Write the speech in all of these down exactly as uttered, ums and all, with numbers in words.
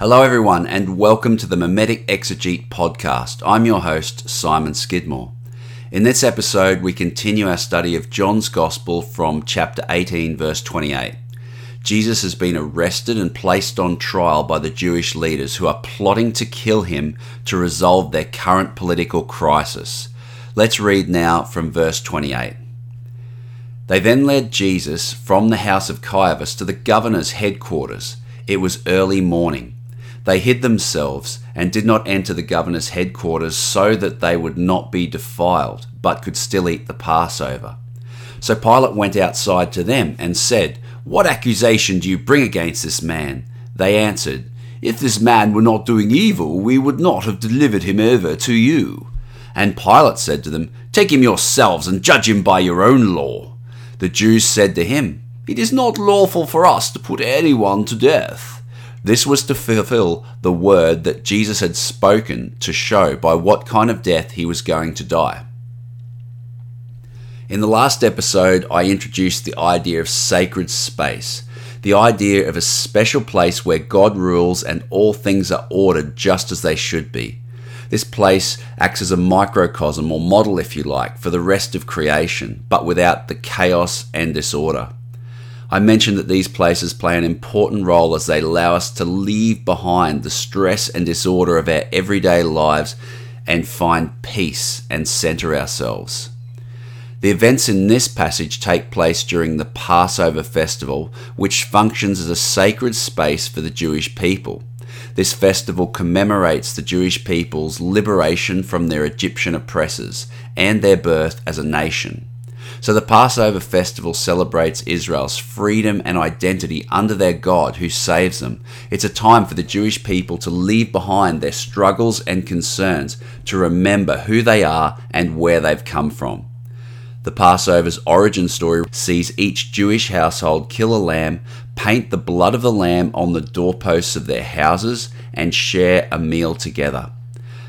Hello everyone and welcome to the Mimetic Exegete podcast. I'm your host, Simon Skidmore. In this episode, we continue our study of John's Gospel from chapter eighteen, verse twenty-eight. Jesus has been arrested and placed on trial by the Jewish leaders who are plotting to kill him to resolve their current political crisis. Let's read now from verse twenty-eight. They then led Jesus from the house of Caiaphas to the governor's headquarters. It was early morning. They hid themselves and did not enter the governor's headquarters so that they would not be defiled, but could still eat the Passover. So Pilate went outside to them and said, "What accusation do you bring against this man?" They answered, "If this man were not doing evil, we would not have delivered him over to you." And Pilate said to them, "Take him yourselves and judge him by your own law." The Jews said to him, "It is not lawful for us to put anyone to death." This was to fulfill the word that Jesus had spoken to show by what kind of death he was going to die. In the last episode, I introduced the idea of sacred space, the idea of a special place where God rules and all things are ordered just as they should be. This place acts as a microcosm or model, if you like, for the rest of creation, but without the chaos and disorder. I mentioned that these places play an important role as they allow us to leave behind the stress and disorder of our everyday lives and find peace and center ourselves. The events in this passage take place during the Passover festival, which functions as a sacred space for the Jewish people. This festival commemorates the Jewish people's liberation from their Egyptian oppressors and their birth as a nation. So the Passover festival celebrates Israel's freedom and identity under their God who saves them. It's a time for the Jewish people to leave behind their struggles and concerns, to remember who they are and where they've come from. The Passover's origin story sees each Jewish household kill a lamb, paint the blood of the lamb on the doorposts of their houses, and share a meal together.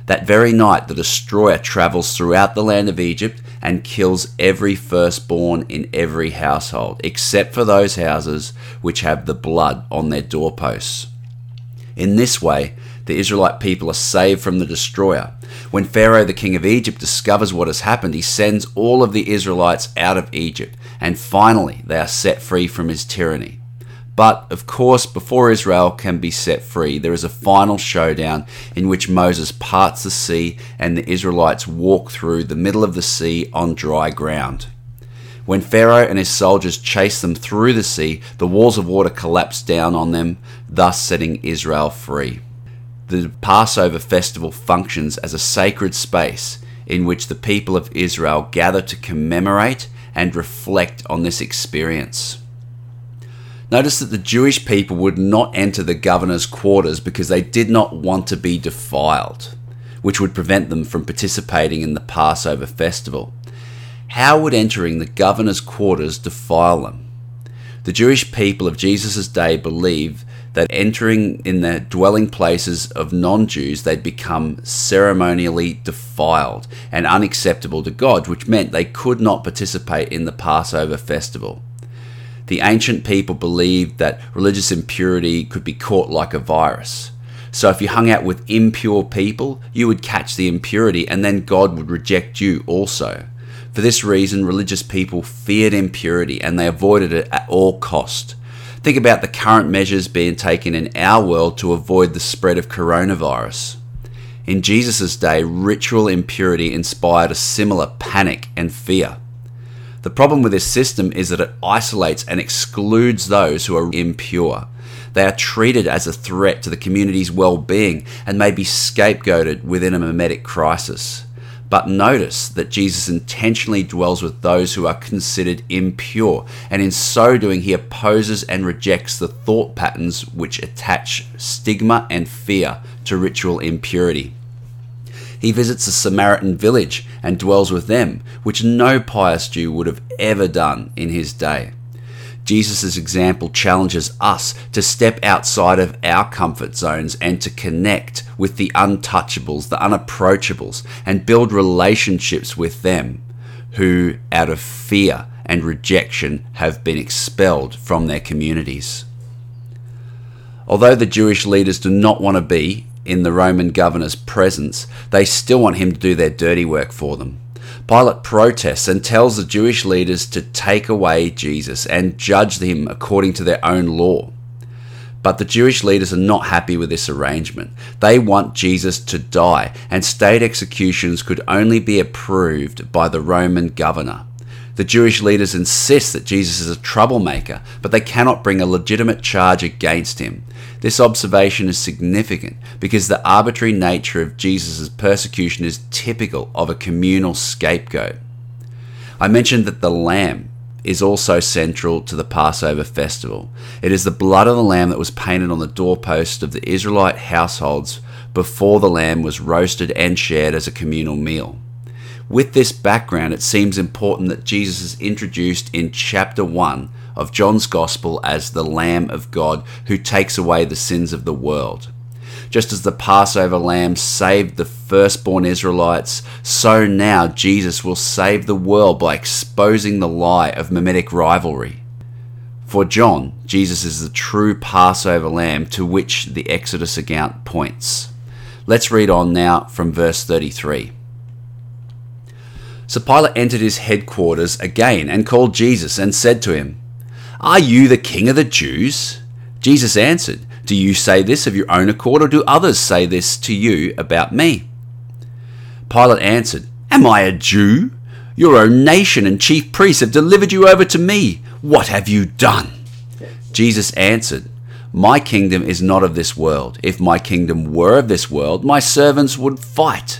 That very night, the destroyer travels throughout the land of Egypt and kills every firstborn in every household, except for those houses which have the blood on their doorposts. In this way, the Israelite people are saved from the destroyer. When Pharaoh, the king of Egypt, discovers what has happened, he sends all of the Israelites out of Egypt, and finally they are set free from his tyranny. But, of course, before Israel can be set free, there is a final showdown in which Moses parts the sea and the Israelites walk through the middle of the sea on dry ground. When Pharaoh and his soldiers chase them through the sea, the walls of water collapse down on them, thus setting Israel free. The Passover festival functions as a sacred space in which the people of Israel gather to commemorate and reflect on this experience. Notice that the Jewish people would not enter the governor's quarters because they did not want to be defiled, which would prevent them from participating in the Passover festival. How would entering the governor's quarters defile them? The Jewish people of Jesus' day believed that entering in the dwelling places of non-Jews, they'd become ceremonially defiled and unacceptable to God, which meant they could not participate in the Passover festival. The ancient people believed that religious impurity could be caught like a virus. So if you hung out with impure people, you would catch the impurity and then God would reject you also. For this reason, religious people feared impurity and they avoided it at all cost. Think about the current measures being taken in our world to avoid the spread of coronavirus. In Jesus' day, ritual impurity inspired a similar panic and fear. The problem with this system is that it isolates and excludes those who are impure. They are treated as a threat to the community's well-being and may be scapegoated within a mimetic crisis. But notice that Jesus intentionally dwells with those who are considered impure, and in so doing he opposes and rejects the thought patterns which attach stigma and fear to ritual impurity. He visits a Samaritan village and dwells with them, which no pious Jew would have ever done in his day. Jesus' example challenges us to step outside of our comfort zones and to connect with the untouchables, the unapproachables, and build relationships with them who, out of fear and rejection, have been expelled from their communities. Although the Jewish leaders do not want to be in the Roman governor's presence, they still want him to do their dirty work for them. Pilate protests and tells the Jewish leaders to take away Jesus and judge him according to their own law. But the Jewish leaders are not happy with this arrangement. They want Jesus to die, and state executions could only be approved by the Roman governor. The Jewish leaders insist that Jesus is a troublemaker, but they cannot bring a legitimate charge against him. This observation is significant because the arbitrary nature of Jesus' persecution is typical of a communal scapegoat. I mentioned that the lamb is also central to the Passover festival. It is the blood of the lamb that was painted on the doorposts of the Israelite households before the lamb was roasted and shared as a communal meal. With this background, it seems important that Jesus is introduced in chapter one of John's Gospel as the Lamb of God who takes away the sins of the world. Just as the Passover lamb saved the firstborn Israelites, so now Jesus will save the world by exposing the lie of mimetic rivalry. For John, Jesus is the true Passover lamb to which the Exodus account points. Let's read on now from verse thirty-three. So Pilate entered his headquarters again and called Jesus and said to him, "Are you the king of the Jews?" Jesus answered, "Do you say this of your own accord, or do others say this to you about me?" Pilate answered, "Am I a Jew? Your own nation and chief priests have delivered you over to me. What have you done?" Jesus answered, "My kingdom is not of this world. If my kingdom were of this world, my servants would fight,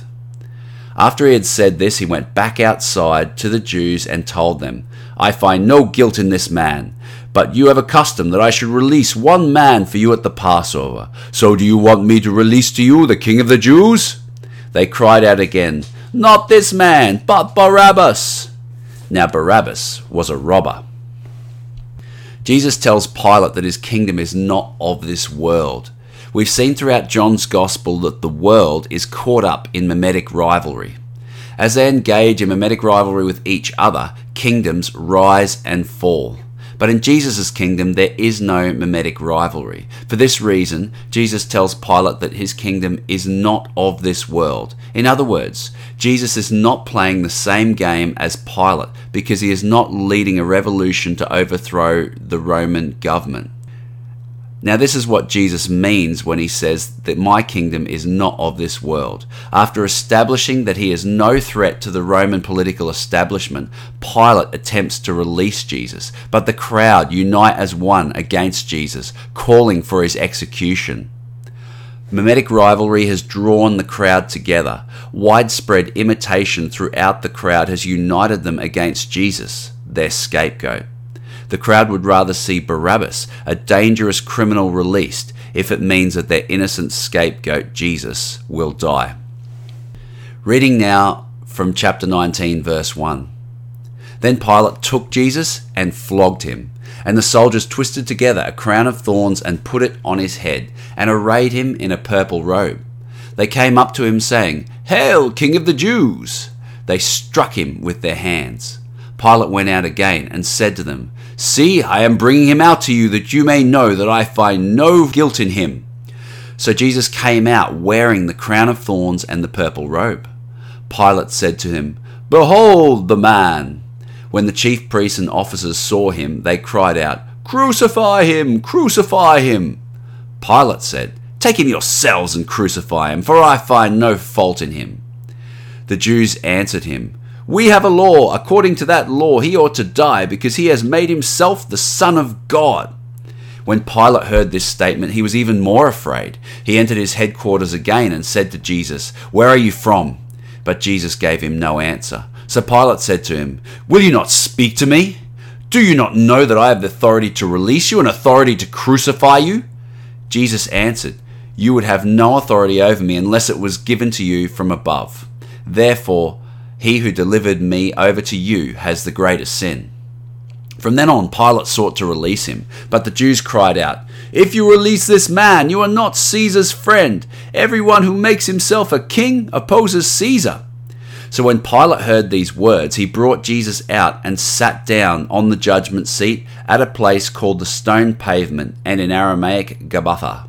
After he had said this, he went back outside to the Jews and told them, "I find no guilt in this man, but you have a custom that I should release one man for you at the Passover. So do you want me to release to you the king of the Jews?" They cried out again, "Not this man, but Barabbas." Now Barabbas was a robber. Jesus tells Pilate that his kingdom is not of this world. We've seen throughout John's Gospel that the world is caught up in mimetic rivalry. As they engage in mimetic rivalry with each other, kingdoms rise and fall. But in Jesus' kingdom, there is no mimetic rivalry. For this reason, Jesus tells Pilate that his kingdom is not of this world. In other words, Jesus is not playing the same game as Pilate because he is not leading a revolution to overthrow the Roman government. Now, this is what Jesus means when he says that my kingdom is not of this world. After establishing that he is no threat to the Roman political establishment, Pilate attempts to release Jesus, but the crowd unite as one against Jesus, calling for his execution. Mimetic rivalry has drawn the crowd together. Widespread imitation throughout the crowd has united them against Jesus, their scapegoat. The crowd would rather see Barabbas, a dangerous criminal, released if it means that their innocent scapegoat, Jesus, will die. Reading now from chapter nineteen, verse one. Then Pilate took Jesus and flogged him, and the soldiers twisted together a crown of thorns and put it on his head, and arrayed him in a purple robe. They came up to him saying, "Hail, King of the Jews!" They struck him with their hands. Pilate went out again and said to them, "See, I am bringing him out to you, that you may know that I find no guilt in him." So Jesus came out wearing the crown of thorns and the purple robe. Pilate said to him, "Behold the man!" When the chief priests and officers saw him, they cried out, "Crucify him! Crucify him!" Pilate said, "Take him yourselves and crucify him, for I find no fault in him." The Jews answered him, "We have a law. According to that law, he ought to die because he has made himself the Son of God." When Pilate heard this statement, he was even more afraid. He entered his headquarters again and said to Jesus, "Where are you from?" But Jesus gave him no answer. So Pilate said to him, "Will you not speak to me? Do you not know that I have the authority to release you and authority to crucify you?" Jesus answered, you would have no authority over me unless it was given to you from above. Therefore, he who delivered me over to you has the greatest sin." From then on, Pilate sought to release him, but the Jews cried out, "If you release this man, you are not Caesar's friend. Everyone who makes himself a king opposes Caesar." So when Pilate heard these words, he brought Jesus out and sat down on the judgment seat at a place called the Stone Pavement, and in Aramaic, Gabbatha.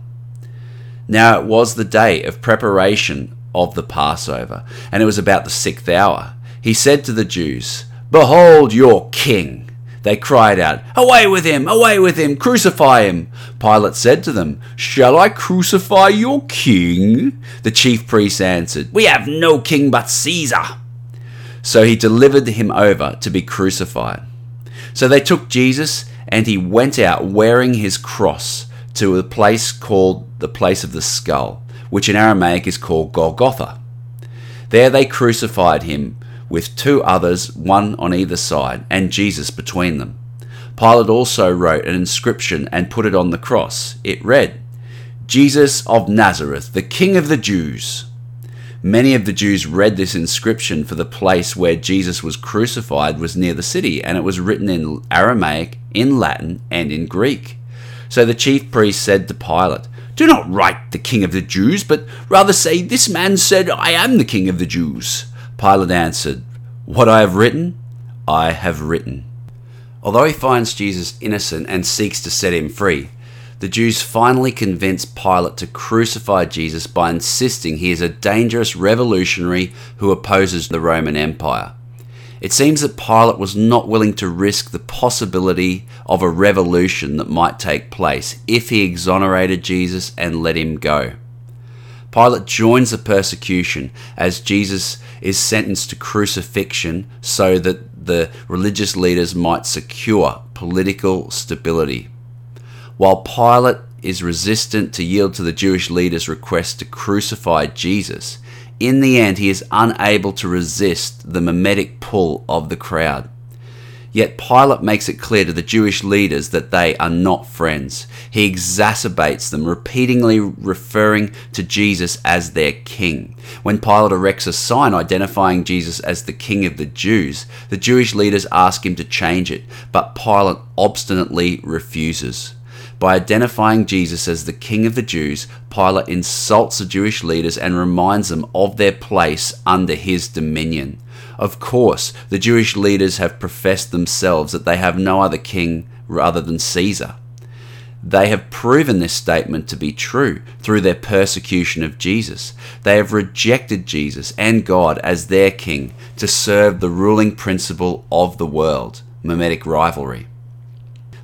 Now it was the day of preparation of the Passover, and it was about the sixth hour. He said to the Jews, "Behold your king!" They cried out, "Away with him! Away with him! Crucify him!" Pilate said to them, "Shall I crucify your king?" The chief priests answered, "We have no king but Caesar." So he delivered him over to be crucified. So they took Jesus, and he went out wearing his cross to a place called the Place of the Skull, which in Aramaic is called Golgotha. There they crucified him, with two others, one on either side, and Jesus between them. Pilate also wrote an inscription and put it on the cross. It read, "Jesus of Nazareth, the King of the Jews." Many of the Jews read this inscription, for the place where Jesus was crucified was near the city, and it was written in Aramaic, in Latin, and in Greek. So the chief priest said to Pilate, "Do not write the King of the Jews, but rather say, 'This man said, I am the King of the Jews.'" Pilate answered, "What I have written, I have written." Although he finds Jesus innocent and seeks to set him free, the Jews finally convince Pilate to crucify Jesus by insisting he is a dangerous revolutionary who opposes the Roman Empire. It seems that Pilate was not willing to risk the possibility of a revolution that might take place if he exonerated Jesus and let him go. Pilate joins the persecution as Jesus is sentenced to crucifixion so that the religious leaders might secure political stability. While Pilate is resistant to yield to the Jewish leaders' request to crucify Jesus, in the end he is unable to resist the mimetic pull of the crowd. Yet Pilate makes it clear to the Jewish leaders that they are not friends. He exacerbates them, repeatedly referring to Jesus as their king. When Pilate erects a sign identifying Jesus as the King of the Jews, the Jewish leaders ask him to change it, but Pilate obstinately refuses. By identifying Jesus as the King of the Jews, Pilate insults the Jewish leaders and reminds them of their place under his dominion. Of course, the Jewish leaders have professed themselves that they have no other king rather than Caesar. They have proven this statement to be true through their persecution of Jesus. They have rejected Jesus and God as their king to serve the ruling principle of the world, mimetic rivalry.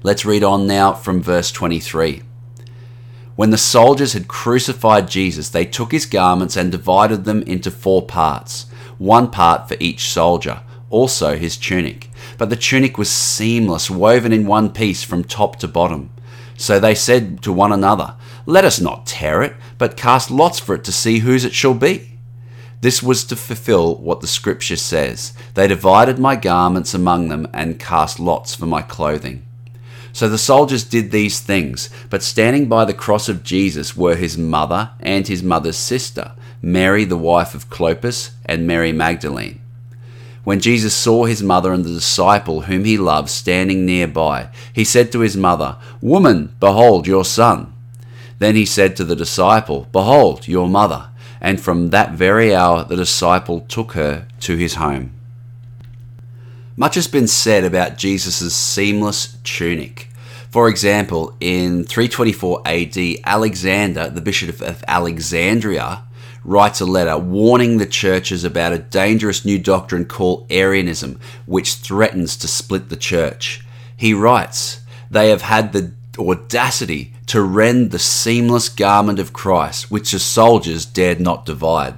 Let's read on now from verse twenty-three. When the soldiers had crucified Jesus, they took his garments and divided them into four parts, one part for each soldier, also his tunic. But the tunic was seamless, woven in one piece from top to bottom. So they said to one another, "Let us not tear it, but cast lots for it to see whose it shall be." This was to fulfill what the scripture says, "They divided my garments among them and cast lots for my clothing." So the soldiers did these things, but standing by the cross of Jesus were his mother and his mother's sister, Mary the wife of Clopas, and Mary Magdalene. When Jesus saw his mother and the disciple whom he loved standing nearby, he said to his mother, "Woman, behold your son." Then he said to the disciple, "Behold your mother." And from that very hour the disciple took her to his home. Much has been said about Jesus' seamless tunic. For example, in three twenty-four A D, Alexander, the Bishop of Alexandria, writes a letter warning the churches about a dangerous new doctrine called Arianism, which threatens to split the church. He writes, "They have had the audacity to rend the seamless garment of Christ, which the soldiers dared not divide."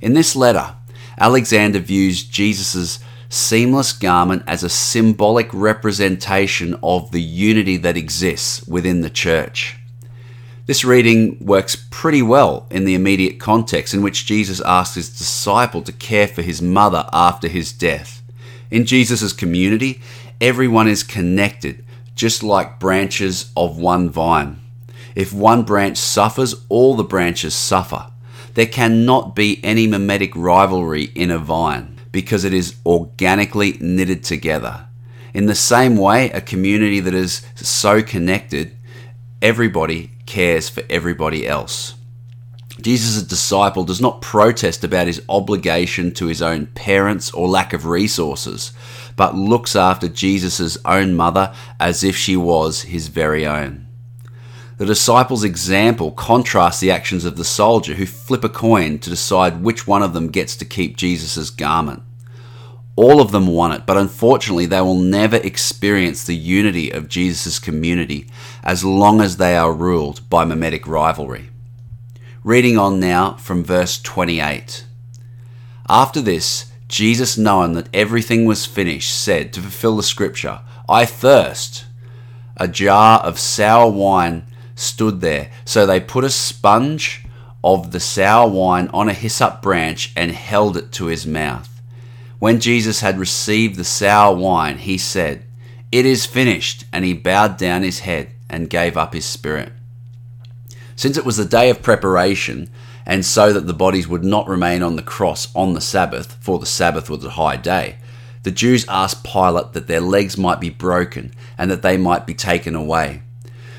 In this letter, Alexander views Jesus' seamless garment as a symbolic representation of the unity that exists within the church. This reading works pretty well in the immediate context in which Jesus asks his disciple to care for his mother after his death. In Jesus' community, everyone is connected, just like branches of one vine. If one branch suffers, all the branches suffer. There cannot be any mimetic rivalry in a vine, because it is organically knitted together. In the same way, a community that is so connected, everybody cares for everybody else. Jesus' disciple does not protest about his obligation to his own parents or lack of resources, but looks after Jesus' own mother as if she was his very own. The disciples' example contrasts the actions of the soldier who flip a coin to decide which one of them gets to keep Jesus' garment. All of them want it, but unfortunately they will never experience the unity of Jesus' community as long as they are ruled by mimetic rivalry. Reading on now from verse twenty-eight. After this, Jesus, knowing that everything was finished, said, to fulfill the scripture, "I thirst." A jar of sour wine stood there, so they put a sponge of the sour wine on a hyssop branch and held it to his mouth. When Jesus had received the sour wine, he said, "It is finished," and he bowed down his head and gave up his spirit. Since it was the day of preparation, and so that the bodies would not remain on the cross on the Sabbath, for the Sabbath was a high day, the Jews asked Pilate that their legs might be broken and that they might be taken away.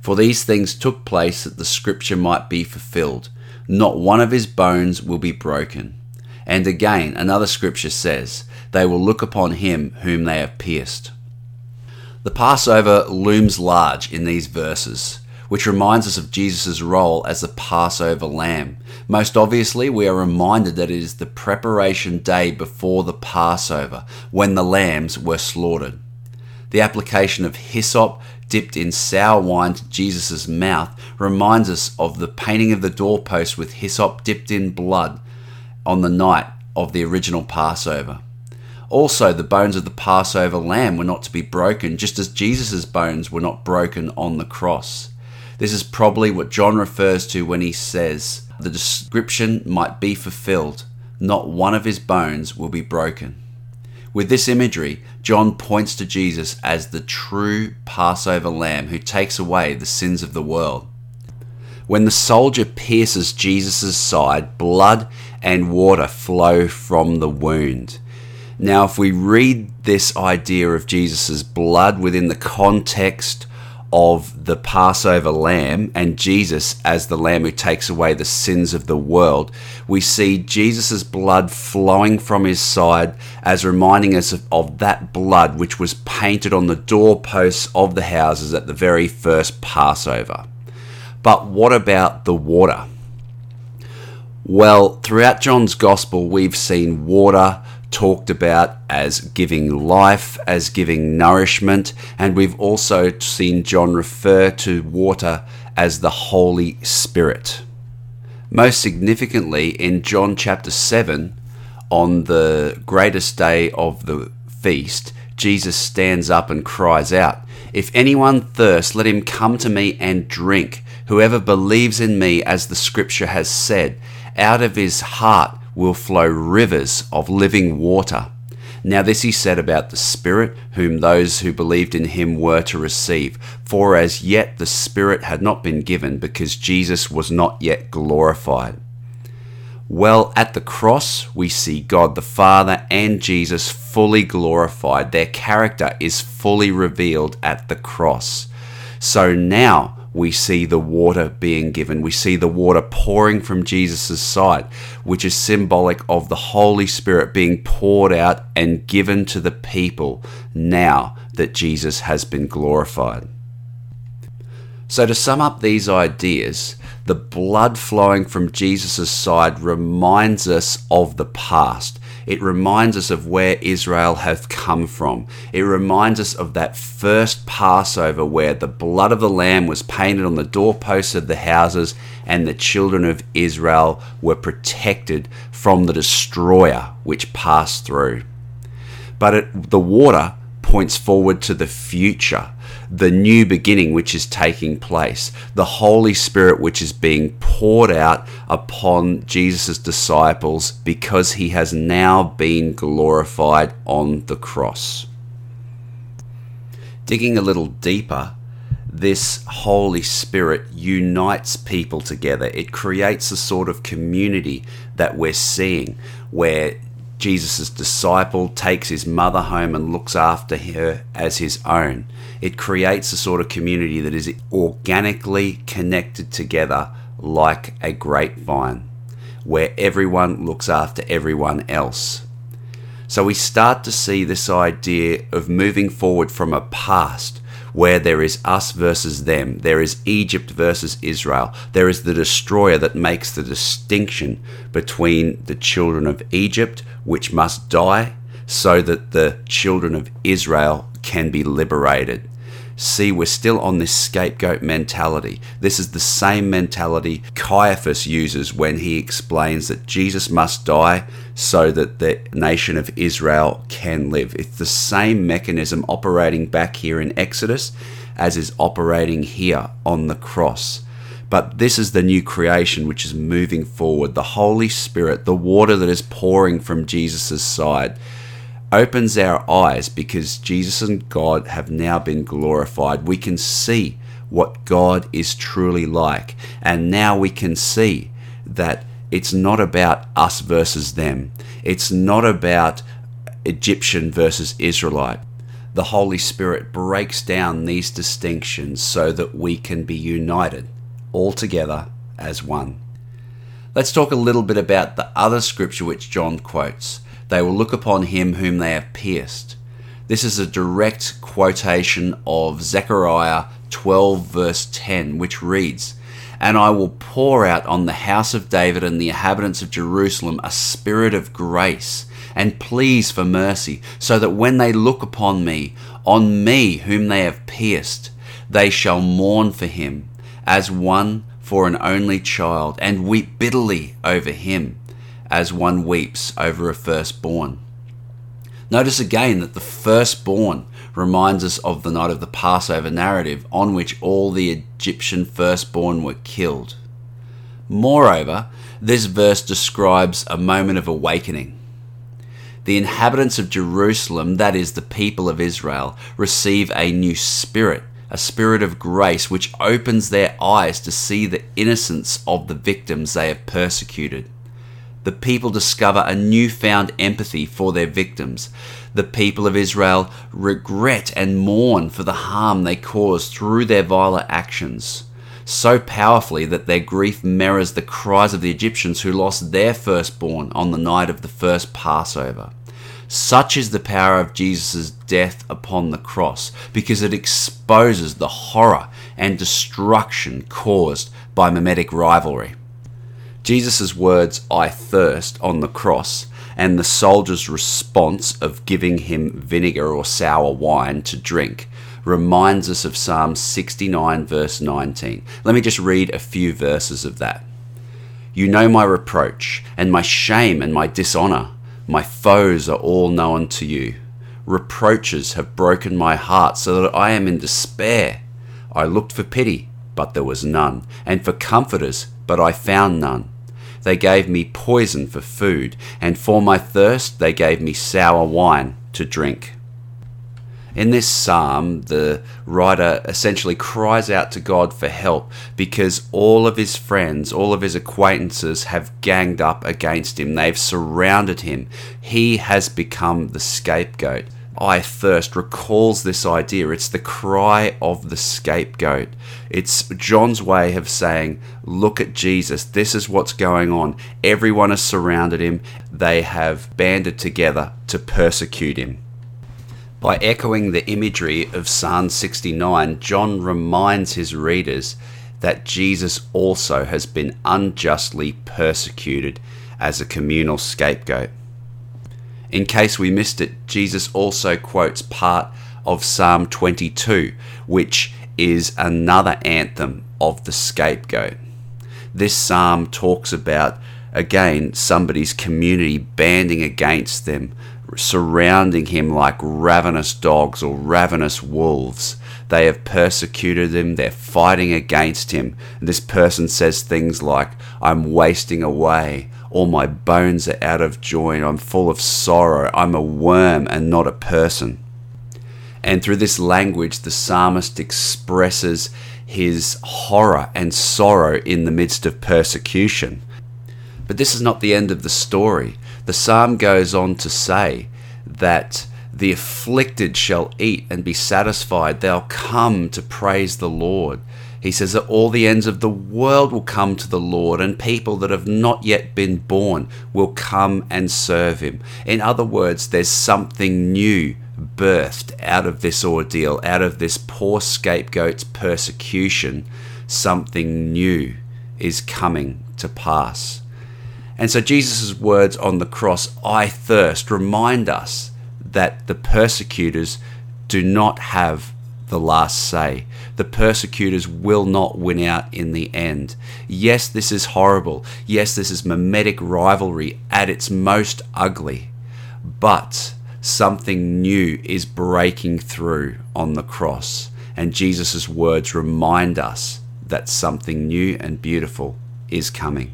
For these things took place that the scripture might be fulfilled. Not one of his bones will be broken. And again, another scripture says, "They will look upon him whom they have pierced." The Passover looms large in these verses, which reminds us of Jesus' role as the Passover lamb. Most obviously, we are reminded that it is the preparation day before the Passover, when the lambs were slaughtered. The application of hyssop dipped in sour wine to Jesus' mouth reminds us of the painting of the doorpost with hyssop dipped in blood on the night of the original Passover. Also, the bones of the Passover lamb were not to be broken, just as Jesus' bones were not broken on the cross. This is probably what John refers to when he says, "The description might be fulfilled, not one of his bones will be broken." With this imagery, John points to Jesus as the true Passover lamb who takes away the sins of the world. When the soldier pierces Jesus' side, blood and water flow from the wound. Now, if we read this idea of Jesus' blood within the context of the Passover lamb and Jesus as the lamb who takes away the sins of the world, we see Jesus' blood flowing from his side as reminding us of, of that blood which was painted on the doorposts of the houses at the very first Passover. But what about the water? Well, throughout John's Gospel, we've seen water talked about as giving life, as giving nourishment, and we've also seen John refer to water as the Holy Spirit. Most significantly, in John chapter seven, on the greatest day of the feast, Jesus stands up and cries out, "If anyone thirsts, let him come to me and drink. Whoever believes in me, as the scripture has said, out of his heart will flow rivers of living water." Now this he said about the Spirit, whom those who believed in him were to receive, for as yet the Spirit had not been given, because Jesus was not yet glorified. Well, at the cross, we see God the Father and Jesus fully glorified. Their character is fully revealed at the cross. So now, we see the water being given. We see the water pouring from Jesus' side, which is symbolic of the Holy Spirit being poured out and given to the people now that Jesus has been glorified. So to sum up these ideas, the blood flowing from Jesus' side reminds us of the past. It reminds us of where Israel hath come from. It reminds us of that first Passover where the blood of the lamb was painted on the doorposts of the houses and the children of Israel were protected from the destroyer which passed through. But it, the water points forward to the future, the new beginning which is taking place, the Holy Spirit which is being poured out upon Jesus' disciples because he has now been glorified on the cross. Digging a little deeper, this Holy Spirit unites people together. It creates a sort of community that we're seeing where Jesus' disciple takes his mother home and looks after her as his own. It creates a sort of community that is organically connected together like a grapevine, where everyone looks after everyone else. So we start to see this idea of moving forward from a past where there is us versus them, there is Egypt versus Israel, there is the destroyer that makes the distinction between the children of Egypt, which must die, so that the children of Israel can be liberated. See, we're still on this scapegoat mentality. This is the same mentality Caiaphas uses when he explains that Jesus must die so that the nation of Israel can live. It's the same mechanism operating back here in Exodus as is operating here on the cross. But this is the new creation which is moving forward. The Holy Spirit, the water that is pouring from Jesus' side, opens our eyes because Jesus and God have now been glorified. We can see what God is truly like. And now we can see that it's not about us versus them. It's not about Egyptian versus Israelite. The Holy Spirit breaks down these distinctions so that we can be united all together as one. Let's talk a little bit about the other scripture which John quotes. They will look upon him whom they have pierced. This is a direct quotation of Zechariah twelve verse ten, which reads, "And I will pour out on the house of David and the inhabitants of Jerusalem a spirit of grace and pleas for mercy, so that when they look upon me, on me whom they have pierced, they shall mourn for him as one for an only child, and weep bitterly over him, as one weeps over a firstborn." Notice again that the firstborn reminds us of the night of the Passover narrative on which all the Egyptian firstborn were killed. Moreover, this verse describes a moment of awakening. The inhabitants of Jerusalem, that is the people of Israel, receive a new spirit, a spirit of grace which opens their eyes to see the innocence of the victims they have persecuted. The people discover a newfound empathy for their victims. The people of Israel regret and mourn for the harm they caused through their violent actions, so powerfully that their grief mirrors the cries of the Egyptians who lost their firstborn on the night of the first Passover. Such is the power of Jesus' death upon the cross, because it exposes the horror and destruction caused by mimetic rivalry. Jesus' words, "I thirst," on the cross, and the soldiers' response of giving him vinegar or sour wine to drink, reminds us of Psalm sixty-nine verse nineteen. Let me just read a few verses of that. "You know my reproach, and my shame and my dishonour. My foes are all known to you. Reproaches have broken my heart so that I am in despair. I looked for pity, but there was none, and for comforters, but I found none. They gave me poison for food, and for my thirst they gave me sour wine to drink." In this psalm, the writer essentially cries out to God for help because all of his friends, all of his acquaintances have ganged up against him. They've surrounded him. He has become the scapegoat. "I thirst" recalls this idea. It's the cry of the scapegoat. It's John's way of saying, look at Jesus. This is what's going on. Everyone has surrounded him. They have banded together to persecute him. By echoing the imagery of Psalm sixty-nine, John reminds his readers that Jesus also has been unjustly persecuted as a communal scapegoat. In case we missed it, Jesus also quotes part of Psalm twenty-two, which is another anthem of the scapegoat. This psalm talks about, again, somebody's community banding against them, surrounding him like ravenous dogs or ravenous wolves. They have persecuted him, they're fighting against him. And this person says things like, "I'm wasting away, all my bones are out of joint, I'm full of sorrow, I'm a worm and not a person." And through this language, the psalmist expresses his horror and sorrow in the midst of persecution. But this is not the end of the story. The psalm goes on to say that the afflicted shall eat and be satisfied. They'll come to praise the Lord. He says that all the ends of the world will come to the Lord, and people that have not yet been born will come and serve him. In other words, there's something new birthed out of this ordeal, out of this poor scapegoat's persecution. Something new is coming to pass. And so Jesus' words on the cross, "I thirst," remind us that the persecutors do not have the last say. The persecutors will not win out in the end. Yes, this is horrible. Yes, this is mimetic rivalry at its most ugly. But something new is breaking through on the cross. And Jesus' words remind us that something new and beautiful is coming.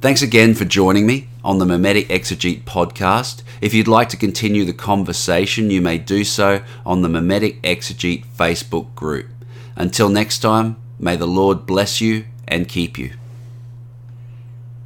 Thanks again for joining me on the Mimetic Exegete podcast. If you'd like to continue the conversation, you may do so on the Mimetic Exegete Facebook group. Until next time, may the Lord bless you and keep you.